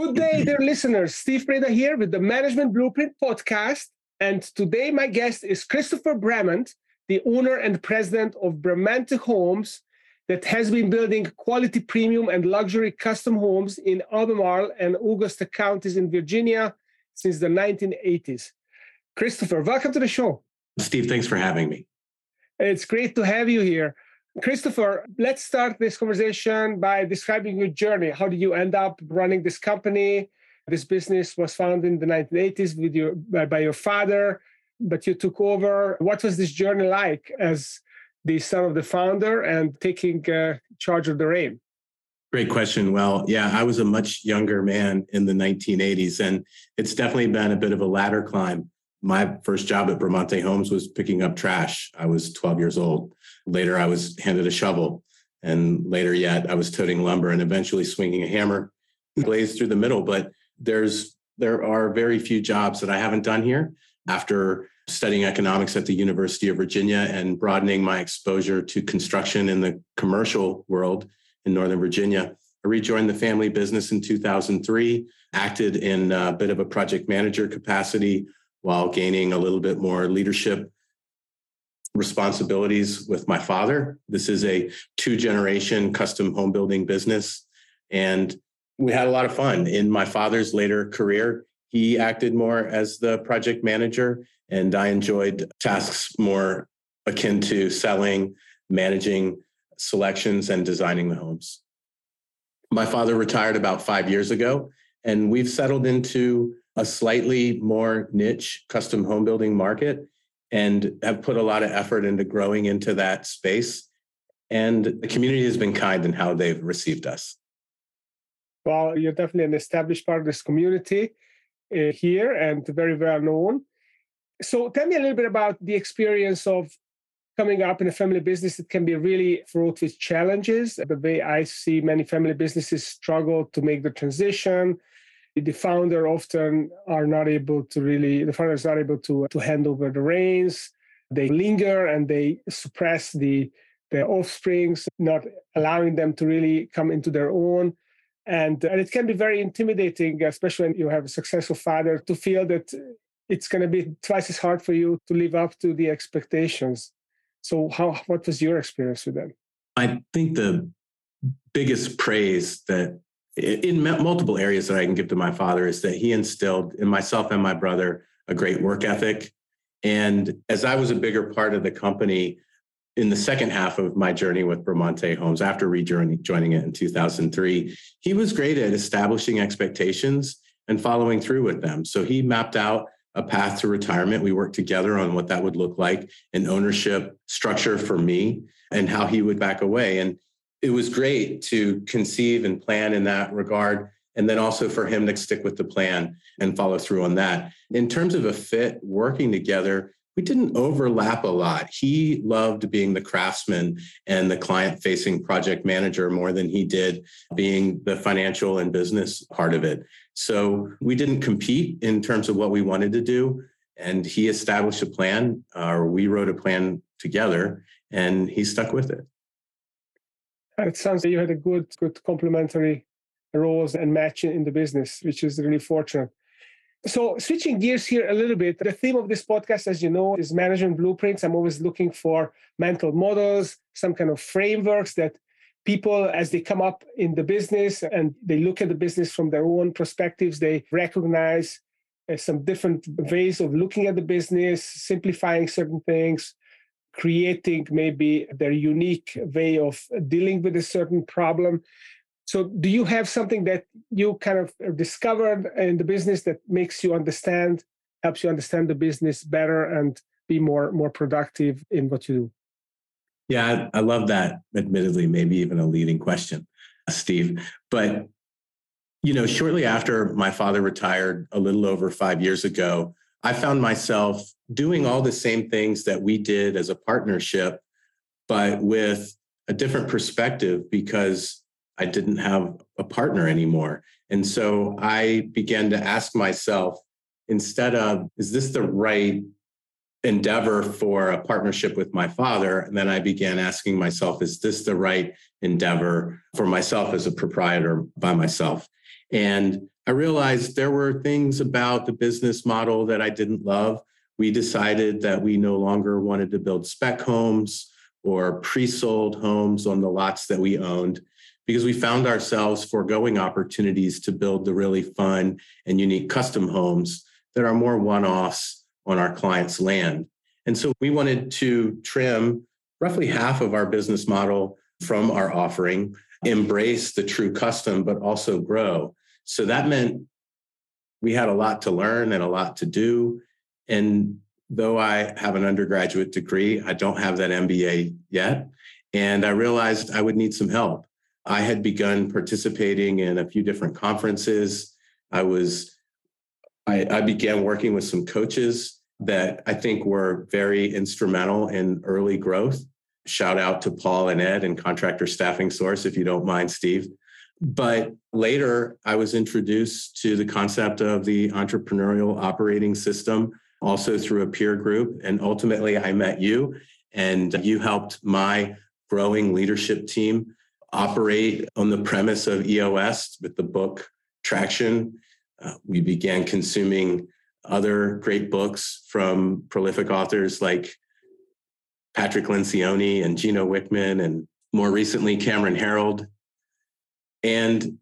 Good day, dear listeners. Steve Preda here with the Management Blueprint podcast. And today my guest is Christopher Brement, the owner and president of Bramante Homes, that has been building quality premium and luxury custom homes in Albemarle and Augusta counties in Virginia since the 1980s. Christopher, welcome to the show. Steve, thanks for having me. It's great to have you here. Christopher, let's start this conversation by describing your journey. How did you end up running this company? This business was founded in the 1980s by your father, but you took over. What was this journey like as the son of the founder and taking charge of the reins? Great question. Well, yeah, I was a much younger man in the 1980s, and it's definitely been a bit of a ladder climb. My first job at Bramante Homes was picking up trash. I was 12 years old. Later, I was handed a shovel, and later yet, I was toting lumber and eventually swinging a hammer, glazed through the middle. But there are very few jobs that I haven't done here. After studying economics at the University of Virginia and broadening my exposure to construction in the commercial world in Northern Virginia, I rejoined the family business in 2003, acted in a bit of a project manager capacity while gaining a little bit more leadership responsibilities with my father. This is a 2-generation custom home building business, and we had a lot of fun. In my father's later career, he acted more as the project manager, and I enjoyed tasks more akin to selling, managing selections, and designing the homes. My father retired about 5 years ago, and we've settled into a slightly more niche custom home building market and have put a lot of effort into growing into that space. And the community has been kind in how they've received us. Well, you're definitely an established part of this community here and very well known. So tell me a little bit about the experience of coming up in a family business that can be really fraught with challenges. The way I see many family businesses struggle to make the transition. The founder is not able to hand over the reins. They linger and they suppress their offsprings, not allowing them to really come into their own. And it can be very intimidating, especially when you have a successful father, to feel that it's going to be twice as hard for you to live up to the expectations. So what was your experience with that? I think the biggest praise that in multiple areas that I can give to my father is that he instilled in myself and my brother a great work ethic. And as I was a bigger part of the company in the second half of my journey with Bramante Homes, after rejoining it in 2003, he was great at establishing expectations and following through with them. So he mapped out a path to retirement. We worked together on what that would look like, an ownership structure for me, and how he would back away. And it was great to conceive and plan in that regard, and then also for him to stick with the plan and follow through on that. In terms of a fit working together, we didn't overlap a lot. He loved being the craftsman and the client-facing project manager more than he did being the financial and business part of it. So we didn't compete in terms of what we wanted to do. And he established a plan, or we wrote a plan together, and he stuck with it. It sounds like you had a good complementary roles and match in the business, which is really fortunate. So switching gears here a little bit, the theme of this podcast, as you know, is management blueprints. I'm always looking for mental models, some kind of frameworks that people, as they come up in the business and they look at the business from their own perspectives, they recognize some different ways of looking at the business, simplifying certain things, creating maybe their unique way of dealing with a certain problem. So do you have something that you kind of discovered in the business that helps you understand the business better and be more productive in what you do? Yeah, I love that. Admittedly, maybe even a leading question, Steve. But, shortly after my father retired a little over 5 years ago, I found myself doing all the same things that we did as a partnership, but with a different perspective because I didn't have a partner anymore. And so I began to ask myself, instead of, is this the right endeavor for a partnership with my father? And then I began asking myself, is this the right endeavor for myself as a proprietor by myself? And I I realized there were things about the business model that I didn't love. We decided that we no longer wanted to build spec homes or pre-sold homes on the lots that we owned, because we found ourselves foregoing opportunities to build the really fun and unique custom homes that are more one-offs on our clients' land. And so we wanted to trim roughly half of our business model from our offering, embrace the true custom, but also grow. So that meant we had a lot to learn and a lot to do. And though I have an undergraduate degree, I don't have that MBA yet. And I realized I would need some help. I had begun participating in a few different conferences. I began working with some coaches that I think were very instrumental in early growth. Shout out to Paul and Ed and Contractor Staffing Source, if you don't mind, Steve. But later, I was introduced to the concept of the entrepreneurial operating system, also through a peer group. And ultimately, I met you, and you helped my growing leadership team operate on the premise of EOS with the book Traction. We began consuming other great books from prolific authors like Patrick Lencioni and Gino Wickman, and more recently, Cameron Herold. And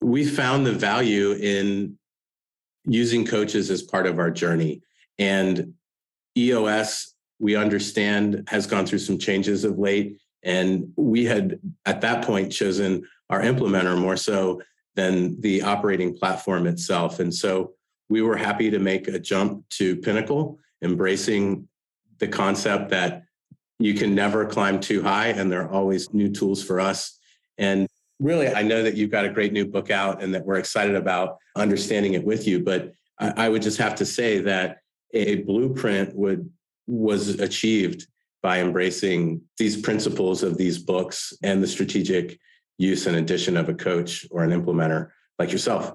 we found the value in using coaches as part of our journey. And EOS, we understand, has gone through some changes of late. And we had, at that point, chosen our implementer more so than the operating platform itself. And so we were happy to make a jump to Pinnacle, embracing the concept that you can never climb too high and there are always new tools for us. And really, I know that you've got a great new book out and that we're excited about understanding it with you. But I would just have to say that a blueprint was achieved by embracing these principles of these books and the strategic use and addition of a coach or an implementer like yourself.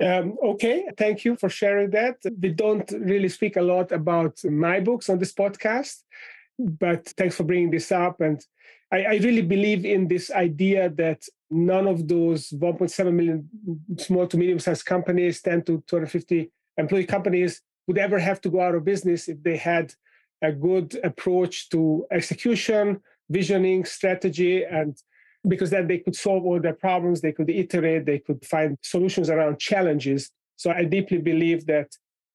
Okay, thank you for sharing that. We don't really speak a lot about my books on this podcast, but thanks for bringing this up. And I really believe in this idea that none of those 1.7 million small to medium-sized companies, 10 to 250 employee companies, would ever have to go out of business if they had a good approach to execution, visioning, strategy, and because then they could solve all their problems, they could iterate, they could find solutions around challenges. So I deeply believe that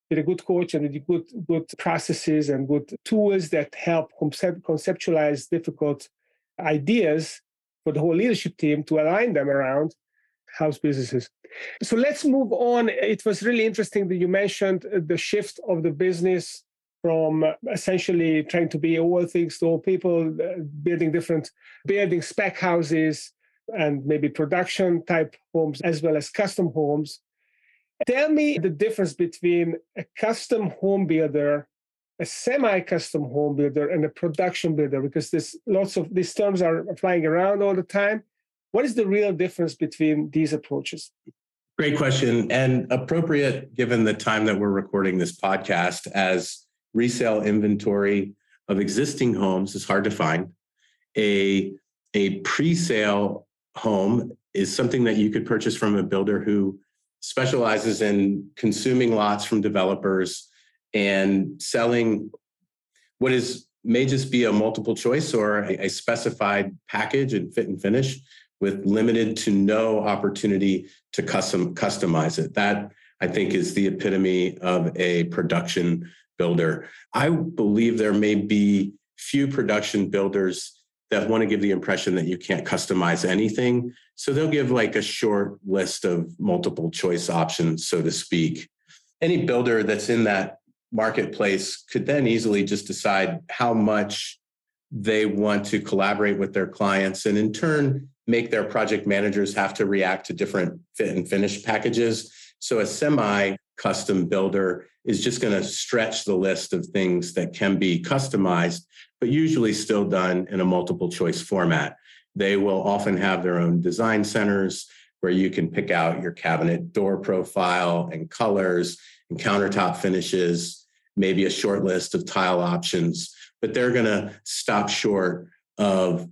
with a good coach and with good processes and good tools that help conceptualize difficult ideas for the whole leadership team to align them around, helps businesses. So let's move on. It was really interesting that you mentioned the shift of the business from essentially trying to be all things to all people, building spec houses and maybe production type homes as well as custom homes. Tell me the difference between a custom home builder, a semi-custom home builder, and a production builder, because there's lots of these terms are flying around all the time. What is the real difference between these approaches? Great question, and appropriate given the time that we're recording this podcast, as resale inventory of existing homes is hard to find. A pre-sale home is something that you could purchase from a builder who specializes in consuming lots from developers and selling what is may just be a multiple choice or a specified package and fit and finish with limited to no opportunity to customize it. That, I think, is the epitome of a production builder. I believe there may be few production builders that want to give the impression that you can't customize anything. So they'll give like a short list of multiple choice options, so to speak. Any builder that's in that marketplace could then easily just decide how much they want to collaborate with their clients and in turn make their project managers have to react to different fit and finish packages. So a semi-custom builder is just going to stretch the list of things that can be customized, but usually still done in a multiple choice format. They will often have their own design centers where you can pick out your cabinet door profile and colors and countertop finishes, maybe a short list of tile options, but they're going to stop short of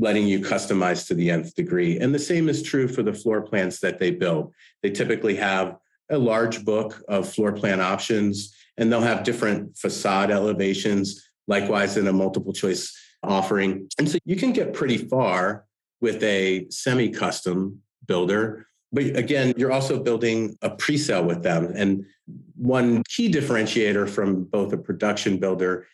letting you customize to the nth degree. And the same is true for the floor plans that they build. They typically have a large book of floor plan options, and they'll have different facade elevations, likewise in a multiple choice offering. And so you can get pretty far with a semi-custom builder. But again, you're also building a pre-sale with them. And one key differentiator from both a production builder,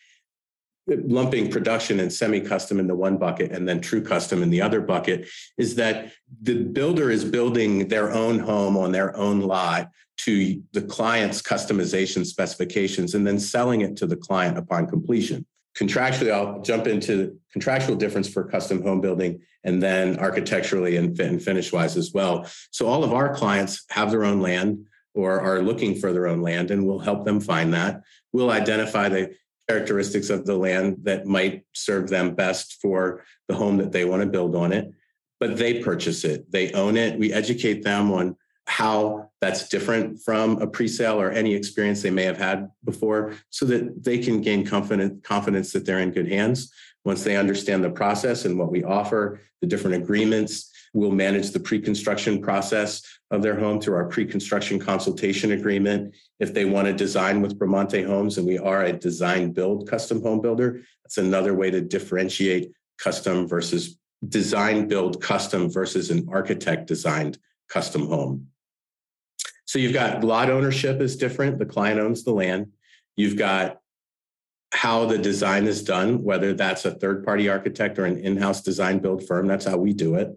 lumping production and semi-custom in the one bucket and then true custom in the other bucket, is that the builder is building their own home on their own lot to the client's customization specifications and then selling it to the client upon completion. Contractually, I'll jump into contractual difference for custom home building and then architecturally and fit and finish wise as well. So all of our clients have their own land or are looking for their own land, and we'll help them find that. We'll identify the characteristics of the land that might serve them best for the home that they want to build on it, but they purchase it, they own it. We educate them on how that's different from a pre-sale or any experience they may have had before, so that they can gain confidence that they're in good hands. Once they understand the process and what we offer, the different agreements, we'll manage the pre-construction process of their home through our pre-construction consultation agreement. If they want to design with Bramante Homes, and we are a design build custom home builder, that's another way to differentiate custom versus design build custom versus an architect designed custom home. So you've got lot ownership is different. The client owns the land. You've got how the design is done, whether that's a third-party architect or an in-house design build firm. That's how we do it.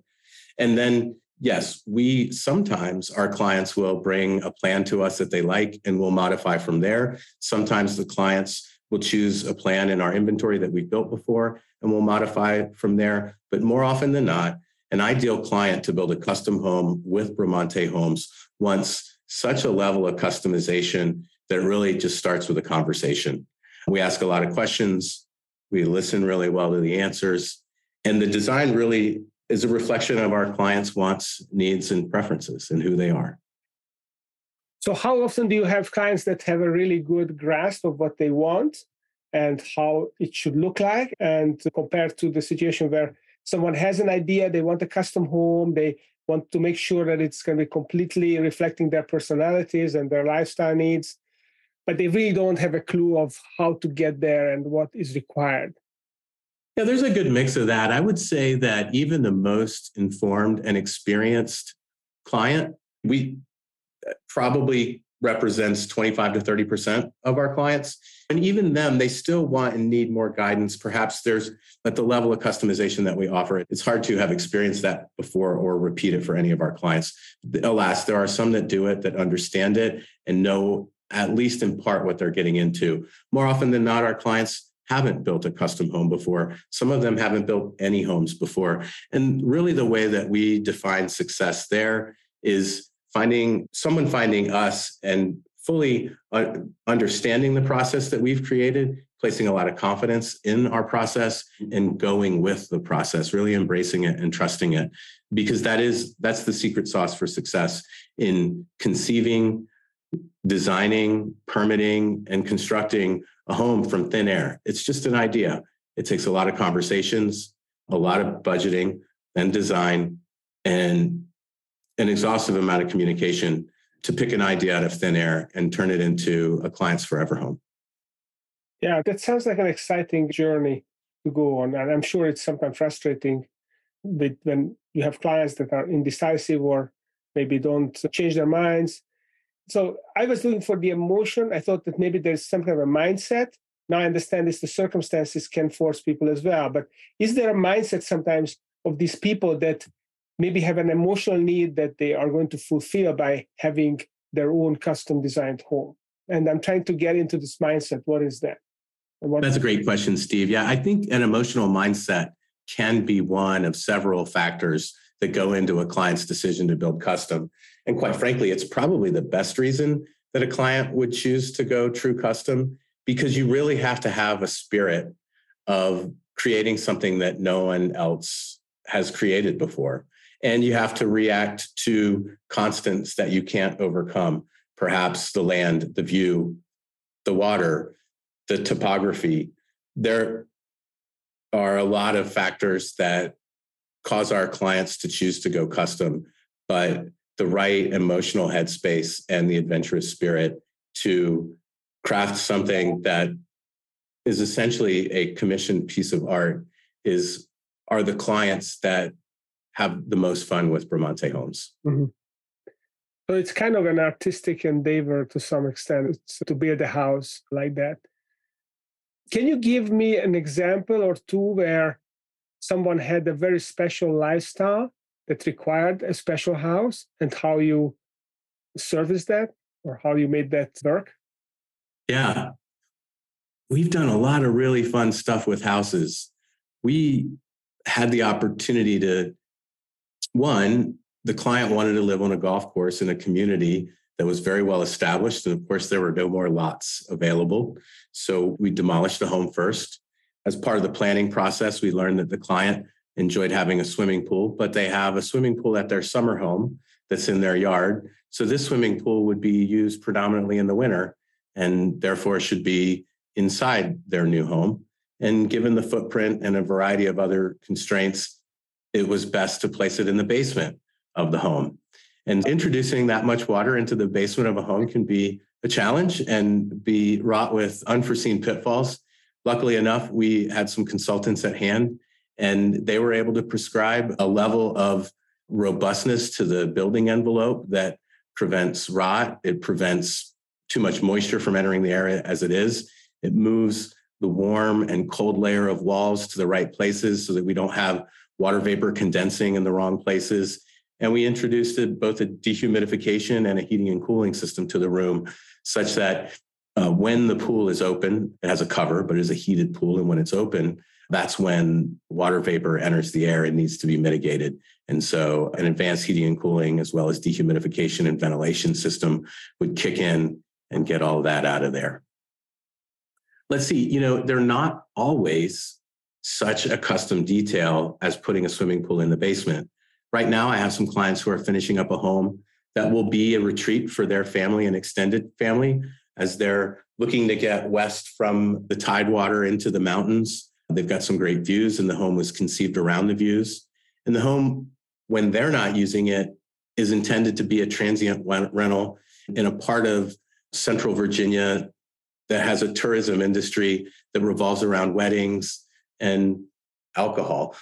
And then, yes, we sometimes our clients will bring a plan to us that they like and we'll modify from there. Sometimes the clients will choose a plan in our inventory that we've built before and we'll modify from there. But more often than not, an ideal client to build a custom home with Bramante Homes wants such a level of customization that really just starts with a conversation. We ask a lot of questions. We listen really well to the answers. And the design really is a reflection of our clients' wants, needs, and preferences and who they are. So how often do you have clients that have a really good grasp of what they want and how it should look like, and compared to the situation where someone has an idea, they want a custom home, they want to make sure that it's going to be completely reflecting their personalities and their lifestyle needs, but they really don't have a clue of how to get there and what is required? Yeah, there's a good mix of that. I would say that even the most informed and experienced client, we probably represents 25 to 30% of our clients. And even them, they still want and need more guidance. Perhaps there's at the level of customization that we offer. It's hard to have experienced that before or repeat it for any of our clients. Alas, there are some that do it, that understand it and know at least in part what they're getting into. More often than not, our clients haven't built a custom home before. Some of them haven't built any homes before. And really the way that we define success there is finding us and fully understanding the process that we've created, placing a lot of confidence in our process and going with the process, really embracing it and trusting it, because that's the secret sauce for success in conceiving, designing, permitting, and constructing a home from thin air. It's just an idea. It takes a lot of conversations, a lot of budgeting and design, and an exhaustive amount of communication to pick an idea out of thin air and turn it into a client's forever home. Yeah, that sounds like an exciting journey to go on. And I'm sure it's sometimes frustrating when you have clients that are indecisive or maybe don't change their minds. So I was looking for the emotion. I thought that maybe there's some kind of a mindset. Now I understand this, the circumstances can force people as well. But is there a mindset sometimes of these people that maybe have an emotional need that they are going to fulfill by having their own custom designed home? And I'm trying to get into this mindset. What is that? That's a great question, Steve. Yeah, I think an emotional mindset can be one of several factors that go into a client's decision to build custom. And quite frankly, it's probably the best reason that a client would choose to go true custom, because you really have to have a spirit of creating something that no one else has created before. And you have to react to constants that you can't overcome, perhaps the land, the view, the water, the topography. There are a lot of factors that cause our clients to choose to go custom, but the right emotional headspace and the adventurous spirit to craft something that is essentially a commissioned piece of art are the clients that have the most fun with Bramante Homes. Mm-hmm. So it's kind of an artistic endeavor to some extent, to build a house like that. Can you give me an example or two where someone had a very special lifestyle that required a special house and how you serviced that or how you made that work? Yeah. We've done a lot of really fun stuff with houses. We had the opportunity to, one, the client wanted to live on a golf course in a community that was very well established. And of course, there were no more lots available. So we demolished the home first. As part of the planning process, we learned that the client enjoyed having a swimming pool, but they have a swimming pool at their summer home that's in their yard. So this swimming pool would be used predominantly in the winter and therefore should be inside their new home. And given the footprint and a variety of other constraints, it was best to place it in the basement of the home. And introducing that much water into the basement of a home can be a challenge and be wrought with unforeseen pitfalls. Luckily enough, we had some consultants at hand, and they were able to prescribe a level of robustness to the building envelope that prevents rot. It prevents too much moisture from entering the area as it is. It moves the warm and cold layer of walls to the right places so that we don't have water vapor condensing in the wrong places. And we introduced both a dehumidification and a heating and cooling system to the room such that when the pool is open, it has a cover, but it is a heated pool. And when it's open, that's when water vapor enters the air and needs to be mitigated. And so an advanced heating and cooling as well as dehumidification and ventilation system would kick in and get all that out of there. Let's see, they're not always such a custom detail as putting a swimming pool in the basement. Right now, I have some clients who are finishing up a home that will be a retreat for their family and extended family as they're looking to get west from the tidewater into the mountains. They've got some great views, and the home was conceived around the views. And the home, when they're not using it, is intended to be a transient rental in a part of central Virginia that has a tourism industry that revolves around weddings and alcohol.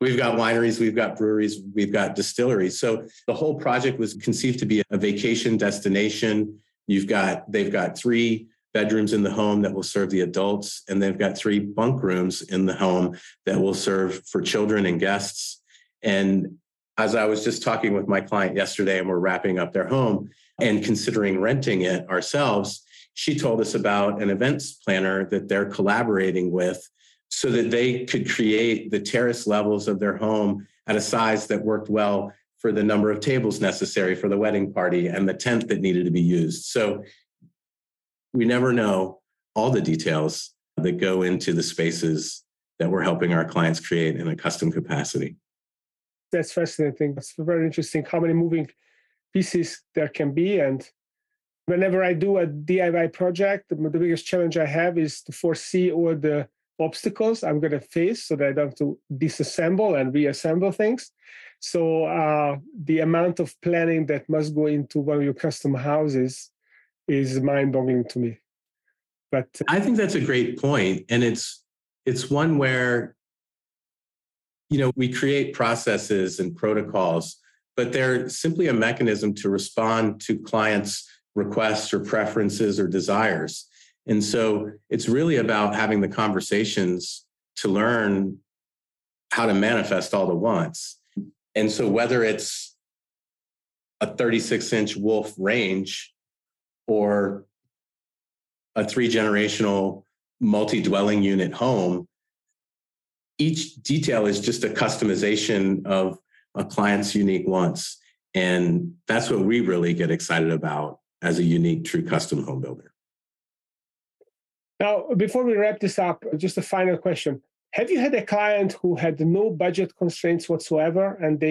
We've got wineries, we've got breweries, we've got distilleries. So the whole project was conceived to be a vacation destination. They've got 3 bedrooms in the home that will serve the adults, and they've got 3 bunk rooms in the home that will serve for children and guests. And as I was just talking with my client yesterday, and we're wrapping up their home and considering renting it ourselves, she told us about an events planner that they're collaborating with so that they could create the terrace levels of their home at a size that worked well for the number of tables necessary for the wedding party and the tent that needed to be used. So we never know all the details that go into the spaces that we're helping our clients create in a custom capacity. That's fascinating. It's very interesting how many moving pieces there can be. And whenever I do a DIY project, the biggest challenge I have is to foresee all the obstacles I'm going to face so that I don't have to disassemble and reassemble things. So the amount of planning that must go into one of your custom houses is mind-boggling to me. But I think that's a great point. And it's one where, we create processes and protocols, but they're simply a mechanism to respond to clients' requests or preferences or desires. And so it's really about having the conversations to learn how to manifest all the wants. And so whether it's a 36-inch Wolf range or a 3-generational multi-dwelling unit home, each detail is just a customization of a client's unique wants. And that's what we really get excited about as a unique, true custom home builder. Now, before we wrap this up, just a final question. Have you had a client who had no budget constraints whatsoever and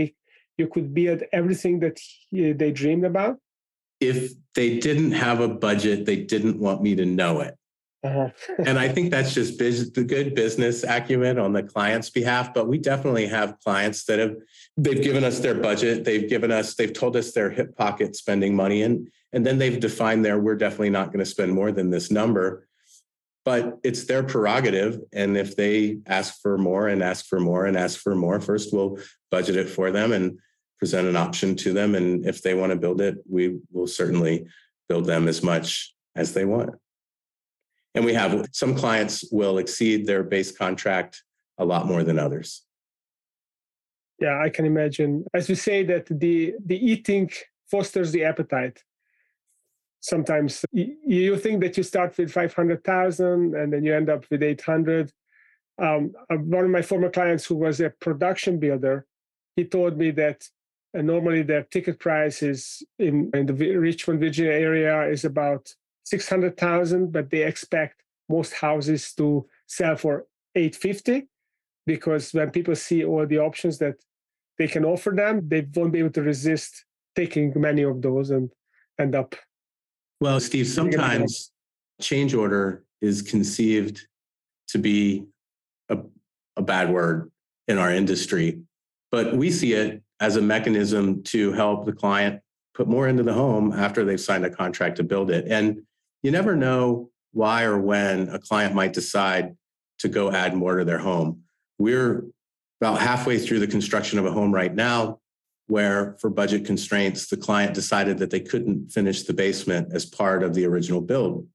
you could build everything that they dreamed about? If they didn't have a budget, they didn't want me to know it. And I think that's just the good business acumen on the client's behalf. But we definitely have clients that they've given us their budget. They've told us their hip pocket spending money. And then they've defined we're definitely not going to spend more than this number, but it's their prerogative. And if they ask for more and ask for more and ask for more, first we'll budget it for them and present an option to them. And if they want to build it, we will certainly build them as much as they want. And we have some clients will exceed their base contract a lot more than others. Yeah, I can imagine. As you say that the eating fosters the appetite. Sometimes you think that you start with 500,000 and then you end up with 800. One of my former clients who was a production builder, he told me that normally their ticket price is in the Richmond, Virginia area is about 600,000, but they expect most houses to sell for 850, because when people see all the options that they can offer them, they won't be able to resist taking many of those and end up. Well, Steve, sometimes change order is conceived to be a bad word in our industry, but we see it as a mechanism to help the client put more into the home after they've signed a contract to build it. And you never know why or when a client might decide to go add more to their home. We're about halfway through the construction of a home right now, where for budget constraints, the client decided that they couldn't finish the basement as part of the original build.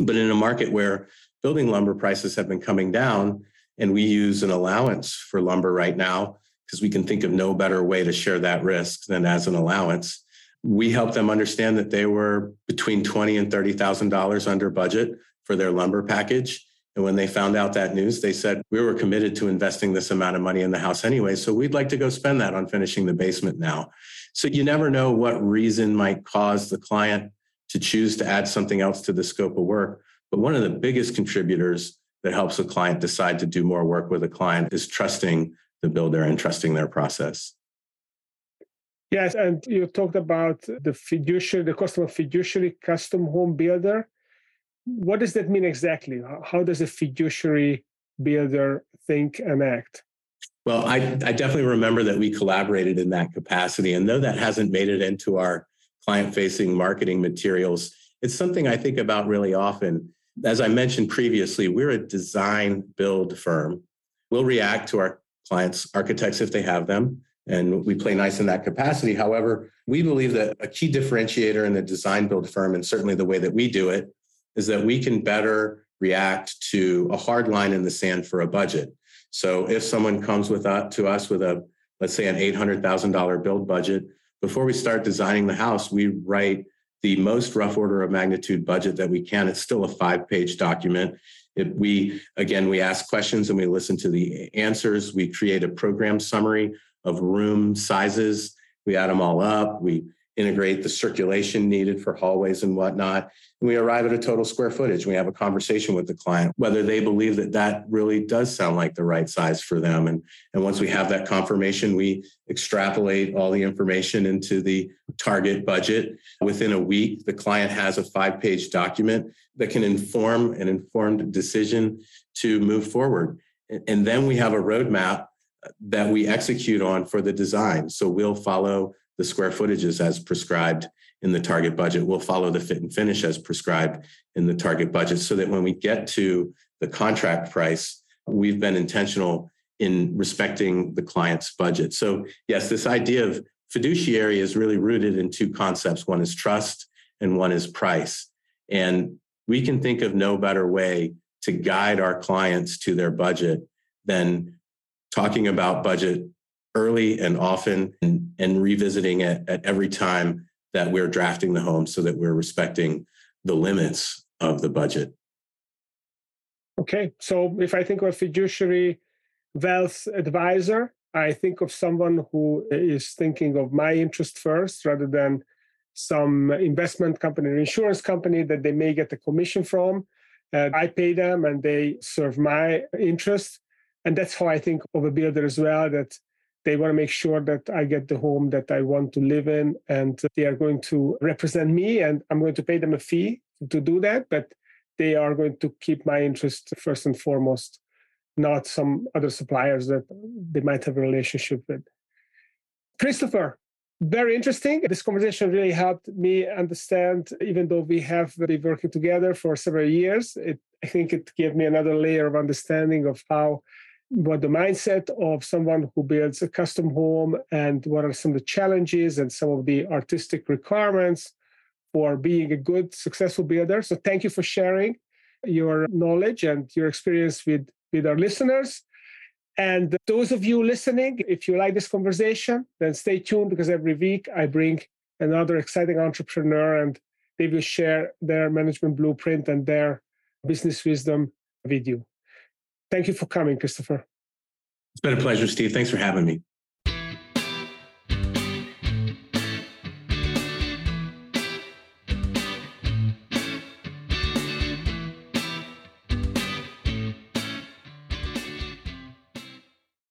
But in a market where building lumber prices have been coming down, and we use an allowance for lumber right now, because we can think of no better way to share that risk than as an allowance, we helped them understand that they were between $20,000 and $30,000 under budget for their lumber package. And when they found out that news, they said, we were committed to investing this amount of money in the house anyway, so we'd like to go spend that on finishing the basement now. So you never know what reason might cause the client to choose to add something else to the scope of work. But one of the biggest contributors that helps a client decide to do more work with a client is trusting the builder and trusting their process. Yes, and you talked about the customer fiduciary custom home builder. What does that mean exactly? How does a fiduciary builder think and act? Well, I definitely remember that we collaborated in that capacity. And though that hasn't made it into our client-facing marketing materials, it's something I think about really often. As I mentioned previously, we're a design-build firm. We'll react to our clients, architects if they have them, and we play nice in that capacity. However, we believe that a key differentiator in the design build firm, and certainly the way that we do it, is that we can better react to a hard line in the sand for a budget. So if someone comes to us with a, let's say, an $800,000 build budget, before we start designing the house, we write the most rough order of magnitude budget that we can. It's still a 5-page document. We ask questions and we listen to the answers. We create a program summary of room sizes. We add them all up. We integrate the circulation needed for hallways and whatnot. And we arrive at a total square footage. We have a conversation with the client, whether they believe that really does sound like the right size for them. And once we have that confirmation, we extrapolate all the information into the target budget. Within a week, the client has a 5-page document that can inform an informed decision to move forward. And then we have a roadmap that we execute on for the design. So we'll follow the square footages as prescribed in the target budget. We'll follow the fit and finish as prescribed in the target budget, so that when we get to the contract price, we've been intentional in respecting the client's budget. So yes, this idea of fiduciary is really rooted in two concepts. One is trust and one is price. And we can think of no better way to guide our clients to their budget than talking about budget early and often, and revisiting it at every time that we're drafting the home, so that we're respecting the limits of the budget. Okay, so if I think of a fiduciary wealth advisor, I think of someone who is thinking of my interest first, rather than some investment company or insurance company that they may get a commission from. I pay them and they serve my interest. And that's how I think of a builder as well, that they want to make sure that I get the home that I want to live in, and they are going to represent me, and I'm going to pay them a fee to do that. But they are going to keep my interest first and foremost, not some other suppliers that they might have a relationship with. Christopher, very interesting. This conversation really helped me understand, even though we have been working together for several years, I think it gave me another layer of understanding of what the mindset of someone who builds a custom home and what are some of the challenges and some of the artistic requirements for being a good, successful builder. So thank you for sharing your knowledge and your experience with our listeners. And those of you listening, if you like this conversation, then stay tuned, because every week I bring another exciting entrepreneur and they will share their management blueprint and their business wisdom with you. Thank you for coming, Christopher. It's been a pleasure, Steve. Thanks for having me.